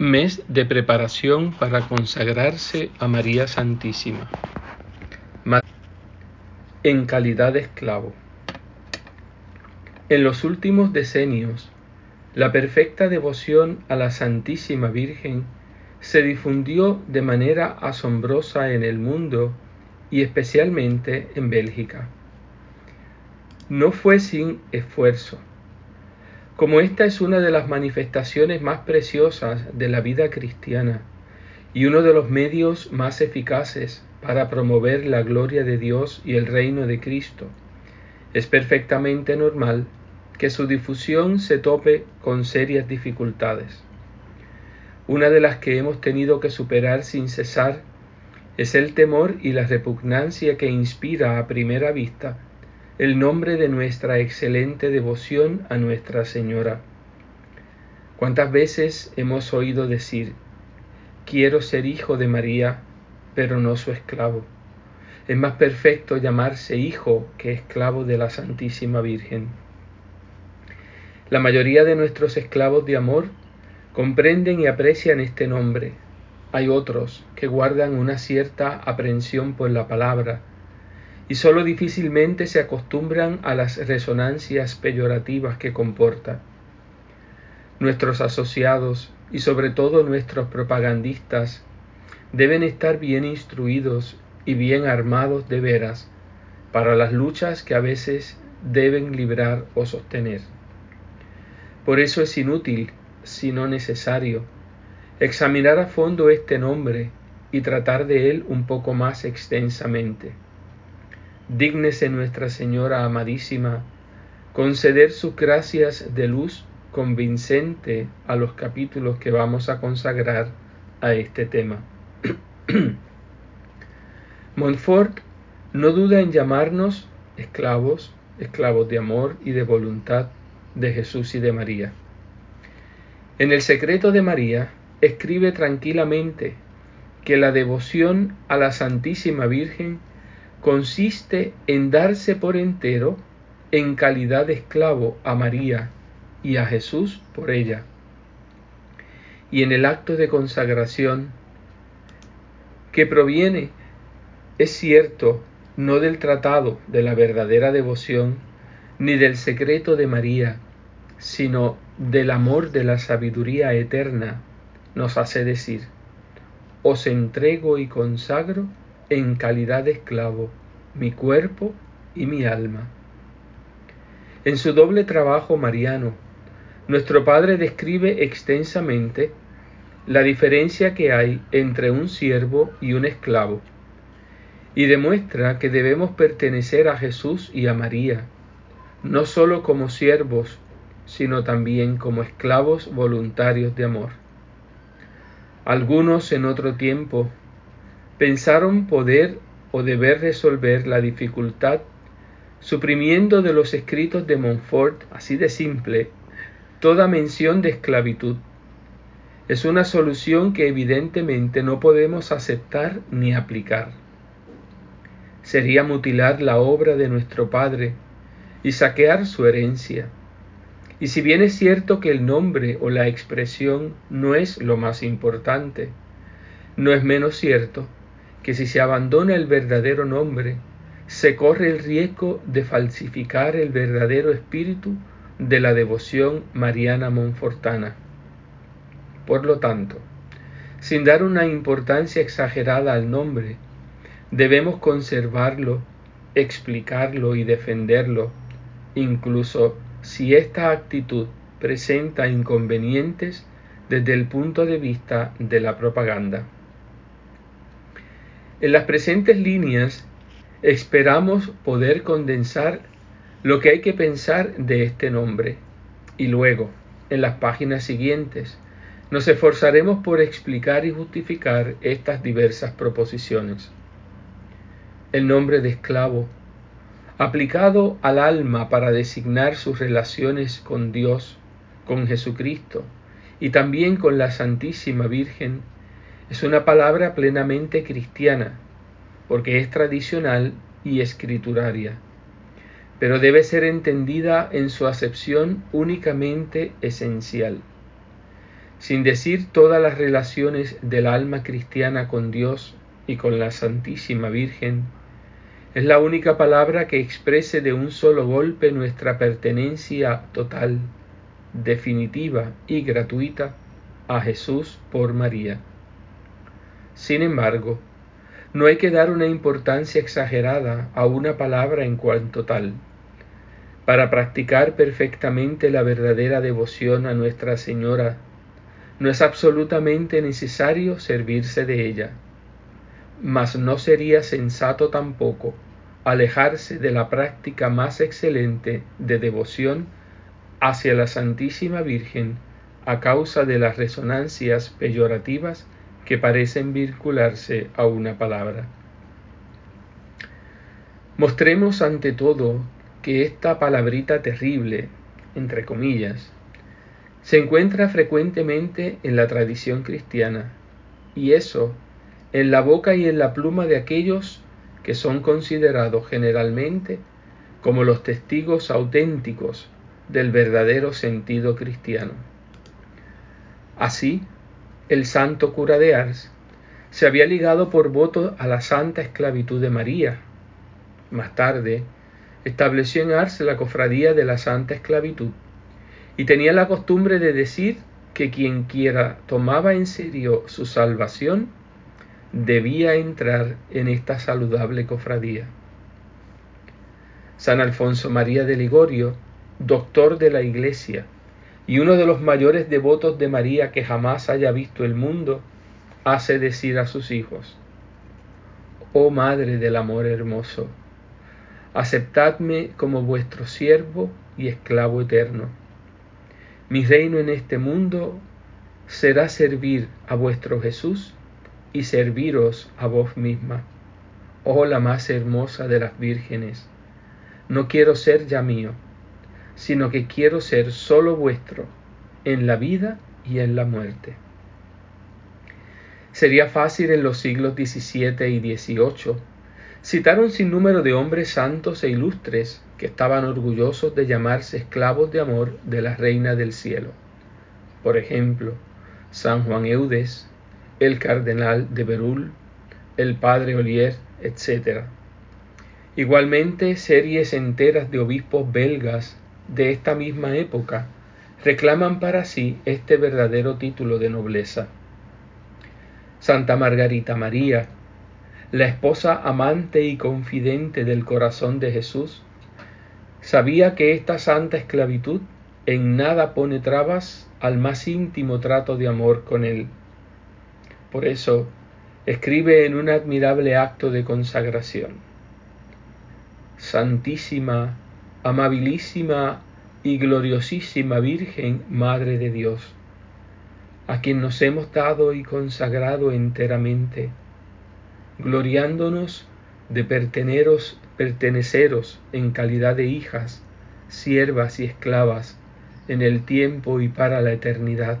Mes de preparación para consagrarse a María Santísima. En calidad de esclavo. En los últimos decenios, la perfecta devoción a la Santísima Virgen se difundió de manera asombrosa en el mundo y especialmente en Bélgica. No fue sin esfuerzo. Como esta es una de las manifestaciones más preciosas de la vida cristiana y uno de los medios más eficaces para promover la gloria de Dios y el reino de Cristo, es perfectamente normal que su difusión se tope con serias dificultades. Una de las que hemos tenido que superar sin cesar es el temor y la repugnancia que inspira a primera vista el nombre de nuestra excelente devoción a Nuestra Señora. ¿Cuántas veces hemos oído decir: quiero ser hijo de María, pero no su esclavo? Es más perfecto llamarse hijo que esclavo de la Santísima Virgen. La mayoría de nuestros esclavos de amor comprenden y aprecian este nombre. Hay otros que guardan una cierta aprensión por la palabra y solo difícilmente se acostumbran a las resonancias peyorativas que comporta. Nuestros asociados y sobre todo nuestros propagandistas deben estar bien instruidos y bien armados de veras para las luchas que a veces deben librar o sostener. Por eso es inútil, si no necesario, examinar a fondo este nombre y tratar de él un poco más extensamente. Dígnese Nuestra Señora amadísima conceder sus gracias de luz convincente a los capítulos que vamos a consagrar a este tema. Montfort no duda en llamarnos esclavos, esclavos de amor y de voluntad de Jesús y de María. En El secreto de María escribe tranquilamente que la devoción a la Santísima Virgen consiste en darse por entero en calidad de esclavo a María y a Jesús por ella. Y en el acto de consagración, que proviene, es cierto, no del tratado de la verdadera devoción ni del secreto de María, sino del amor de la sabiduría eterna, nos hace decir: os entrego y consagro en calidad de esclavo mi cuerpo y mi alma. En su doble trabajo mariano, nuestro Padre describe extensamente la diferencia que hay entre un siervo y un esclavo, y demuestra que debemos pertenecer a Jesús y a María, no solo como siervos, sino también como esclavos voluntarios de amor. Algunos en otro tiempo pensaron poder o deber resolver la dificultad suprimiendo de los escritos de Montfort, así de simple, toda mención de esclavitud. Es una solución que evidentemente no podemos aceptar ni aplicar. Sería mutilar la obra de nuestro Padre y saquear su herencia. Y si bien es cierto que el nombre o la expresión no es lo más importante, no es menos cierto que si se abandona el verdadero nombre, se corre el riesgo de falsificar el verdadero espíritu de la devoción mariana monfortana. Por lo tanto, sin dar una importancia exagerada al nombre, debemos conservarlo, explicarlo y defenderlo, incluso si esta actitud presenta inconvenientes desde el punto de vista de la propaganda. En las presentes líneas esperamos poder condensar lo que hay que pensar de este nombre, y luego, en las páginas siguientes, nos esforzaremos por explicar y justificar estas diversas proposiciones. El nombre de esclavo, aplicado al alma para designar sus relaciones con Dios, con Jesucristo y también con la Santísima Virgen, es una palabra plenamente cristiana, porque es tradicional y escrituraria, pero debe ser entendida en su acepción únicamente esencial. sin decir todas las relaciones del alma cristiana con Dios y con la Santísima Virgen, es la única palabra que exprese de un solo golpe nuestra pertenencia total, definitiva y gratuita a Jesús por María. Sin embargo, no hay que dar una importancia exagerada a una palabra en cuanto tal. Para practicar perfectamente la verdadera devoción a Nuestra Señora, no es absolutamente necesario servirse de ella, mas no sería sensato tampoco alejarse de la práctica más excelente de devoción hacia la Santísima Virgen a causa de las resonancias peyorativas que parecen vincularse a una palabra. Mostremos ante todo que esta palabrita terrible, entre comillas, se encuentra frecuentemente en la tradición cristiana, y eso en la boca y en la pluma de aquellos que son considerados generalmente como los testigos auténticos del verdadero sentido cristiano. Así, el santo cura de Ars se había ligado por voto a la santa esclavitud de María. Más tarde, estableció en Ars la cofradía de la santa esclavitud y tenía la costumbre de decir que quienquiera tomaba en serio su salvación debía entrar en esta saludable cofradía. San Alfonso María de Ligorio, doctor de la Iglesia, y uno de los mayores devotos de María que jamás haya visto el mundo, hace decir a sus hijos: «Oh Madre del Amor Hermoso, aceptadme como vuestro siervo y esclavo eterno. Mi reino en este mundo será servir a vuestro Jesús y serviros a vos misma. Oh la más hermosa de las vírgenes, no quiero ser ya mío, sino que quiero ser solo vuestro, en la vida y en la muerte». Sería fácil en los siglos XVII y XVIII citar un sinnúmero de hombres santos e ilustres que estaban orgullosos de llamarse esclavos de amor de la Reina del Cielo. Por ejemplo, San Juan Eudes, el Cardenal de Berul, el Padre Olier, etc. Igualmente, series enteras de obispos belgas de esta misma época reclaman para sí este verdadero título de nobleza. Santa Margarita María, la esposa amante y confidente del corazón de Jesús, sabía que esta santa esclavitud en nada pone trabas al más íntimo trato de amor con él. Por eso, escribe en un admirable acto de consagración: «Santísima, amabilísima y gloriosísima Virgen, Madre de Dios, a quien nos hemos dado y consagrado enteramente, gloriándonos de perteneceros en calidad de hijas, siervas y esclavas en el tiempo y para la eternidad.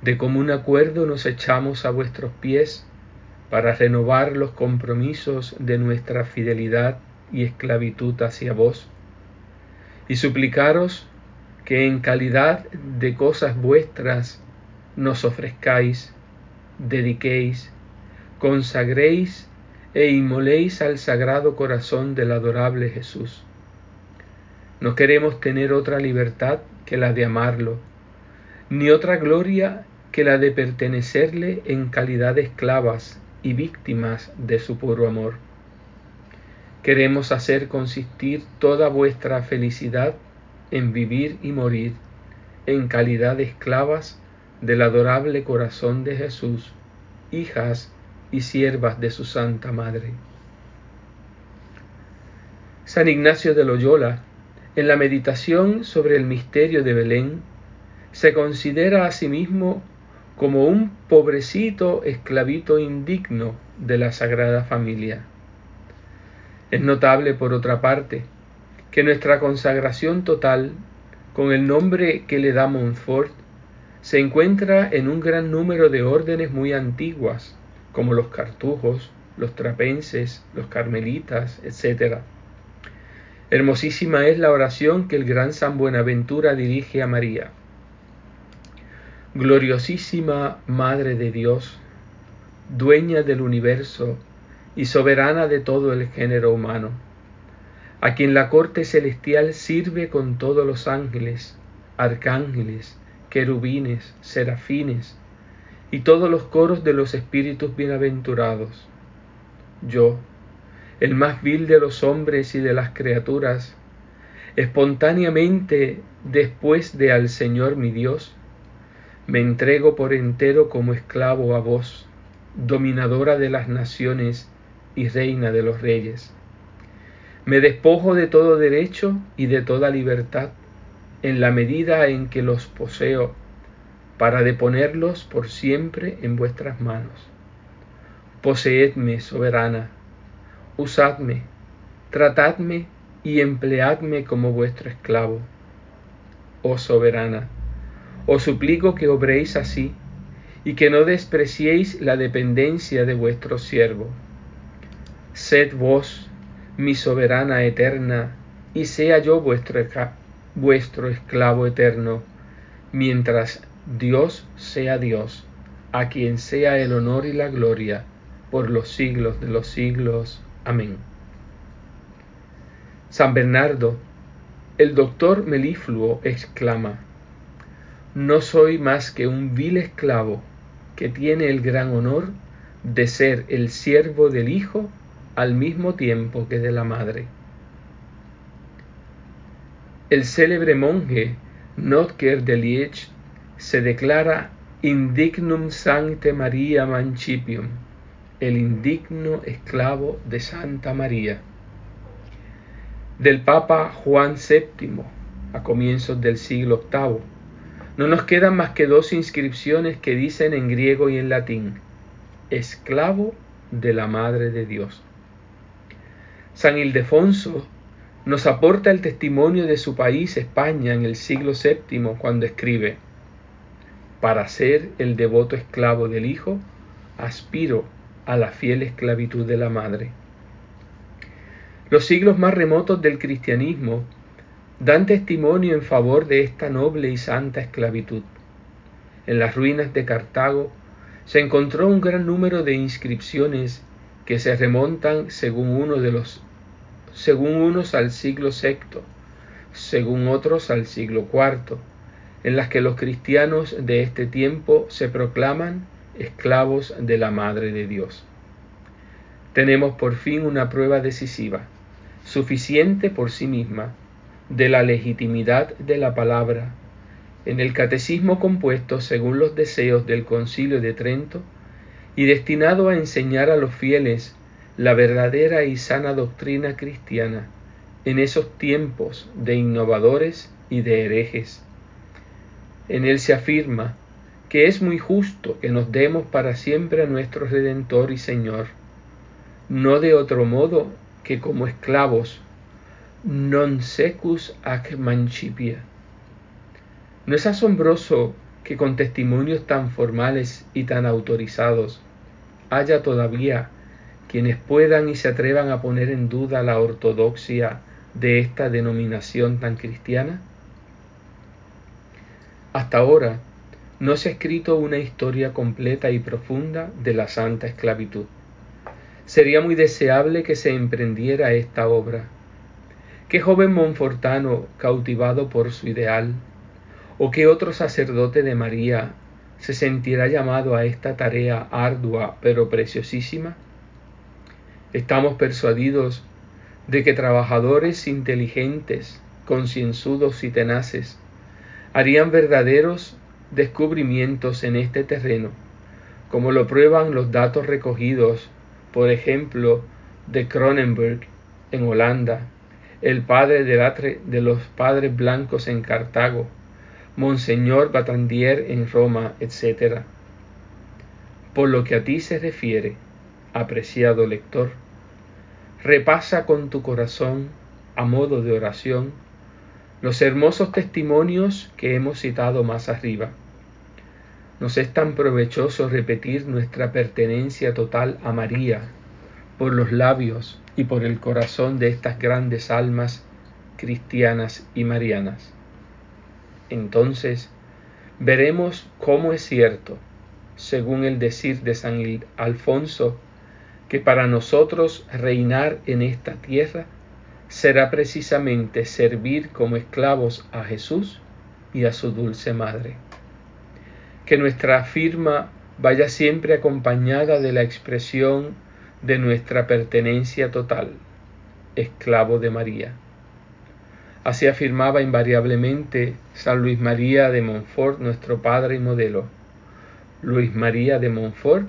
De común acuerdo nos echamos a vuestros pies para renovar los compromisos de nuestra fidelidad y esclavitud hacia vos, y suplicaros que en calidad de cosas vuestras nos ofrezcáis, dediquéis, consagréis e inmoléis al sagrado corazón del adorable Jesús. No queremos tener otra libertad que la de amarlo, ni otra gloria que la de pertenecerle en calidad de esclavas y víctimas de su puro amor. Queremos hacer consistir toda vuestra felicidad en vivir y morir en calidad de esclavas del adorable corazón de Jesús, hijas y siervas de su Santa Madre». San Ignacio de Loyola, en la meditación sobre el misterio de Belén, se considera a sí mismo como un pobrecito esclavito indigno de la Sagrada Familia. Es notable, por otra parte, que nuestra consagración total, con el nombre que le da Montfort, se encuentra en un gran número de órdenes muy antiguas, como los cartujos, los trapenses, los carmelitas, etc. Hermosísima es la oración que el gran San Buenaventura dirige a María: Gloriosísima Madre de Dios, dueña del universo y soberana de todo el género humano, a quien la corte celestial sirve con todos los ángeles, arcángeles, querubines, serafines y todos los coros de los espíritus bienaventurados. Yo, el más vil de los hombres y de las criaturas, espontáneamente, después de al Señor mi Dios, me entrego por entero como esclavo a vos, dominadora de las naciones y reina de los reyes. Me despojo de todo derecho y de toda libertad, en la medida en que los poseo, para deponerlos por siempre en vuestras manos. Poseedme, soberana, usadme, tratadme y empleadme como vuestro esclavo. Oh soberana, os suplico que obréis así y que no despreciéis la dependencia de vuestro siervo. Sed vos mi soberana eterna y sea yo vuestro esclavo eterno, mientras Dios sea Dios, a quien sea el honor y la gloria por los siglos de los siglos. Amén. San Bernardo, el doctor melifluo, exclama: no soy más que un vil esclavo que tiene el gran honor de ser el siervo del Hijo al mismo tiempo que de la Madre. El célebre monje Notker de Liech se declara Indignum Sancte Maria Mancipium, el indigno esclavo de Santa María. Del Papa Juan VII, a comienzos del siglo VIII, no nos quedan más que dos inscripciones que dicen en griego y en latín: esclavo de la Madre de Dios. San Ildefonso nos aporta el testimonio de su país, España, en el siglo VII, cuando escribe: para ser el devoto esclavo del Hijo, aspiro a la fiel esclavitud de la Madre. Los siglos más remotos del cristianismo dan testimonio en favor de esta noble y santa esclavitud. En las ruinas de Cartago se encontró un gran número de inscripciones que se remontan según unos al siglo VI, según otros al siglo IV, en las que los cristianos de este tiempo se proclaman esclavos de la Madre de Dios. Tenemos por fin una prueba decisiva, suficiente por sí misma, de la legitimidad de la palabra, en el catecismo compuesto según los deseos del Concilio de Trento y destinado a enseñar a los fieles la verdadera y sana doctrina cristiana en esos tiempos de innovadores y de herejes. En él se afirma que es muy justo que nos demos para siempre a nuestro Redentor y Señor, no de otro modo que como esclavos, non secus ac mancipia. ¿No es asombroso que con testimonios tan formales y tan autorizados haya todavía quienes puedan y se atrevan a poner en duda la ortodoxia de esta denominación tan cristiana? Hasta ahora no se ha escrito una historia completa y profunda de la santa esclavitud. Sería muy deseable que se emprendiera esta obra. ¿Qué joven monfortano cautivado por su ideal, o qué otro sacerdote de María se sentirá llamado a esta tarea ardua pero preciosísima? Estamos persuadidos de que trabajadores inteligentes, concienzudos y tenaces harían verdaderos descubrimientos en este terreno, como lo prueban los datos recogidos, por ejemplo, de Cronenberg en Holanda, el Padre de Latre de los Padres Blancos en Cartago, Monseñor Batandier en Roma, etc. Por lo que a ti se refiere, apreciado lector, repasa con tu corazón, a modo de oración, los hermosos testimonios que hemos citado más arriba. Nos es tan provechoso repetir nuestra pertenencia total a María por los labios y por el corazón de estas grandes almas cristianas y marianas. Entonces, veremos cómo es cierto, según el decir de San Alfonso, que para nosotros reinar en esta tierra será precisamente servir como esclavos a Jesús y a su dulce madre. Que nuestra firma vaya siempre acompañada de la expresión de nuestra pertenencia total, esclavo de María. Así afirmaba invariablemente San Luis María de Montfort, nuestro padre y modelo. Luis María de Montfort,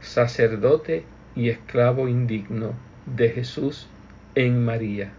sacerdote y esclavo indigno de Jesús en María.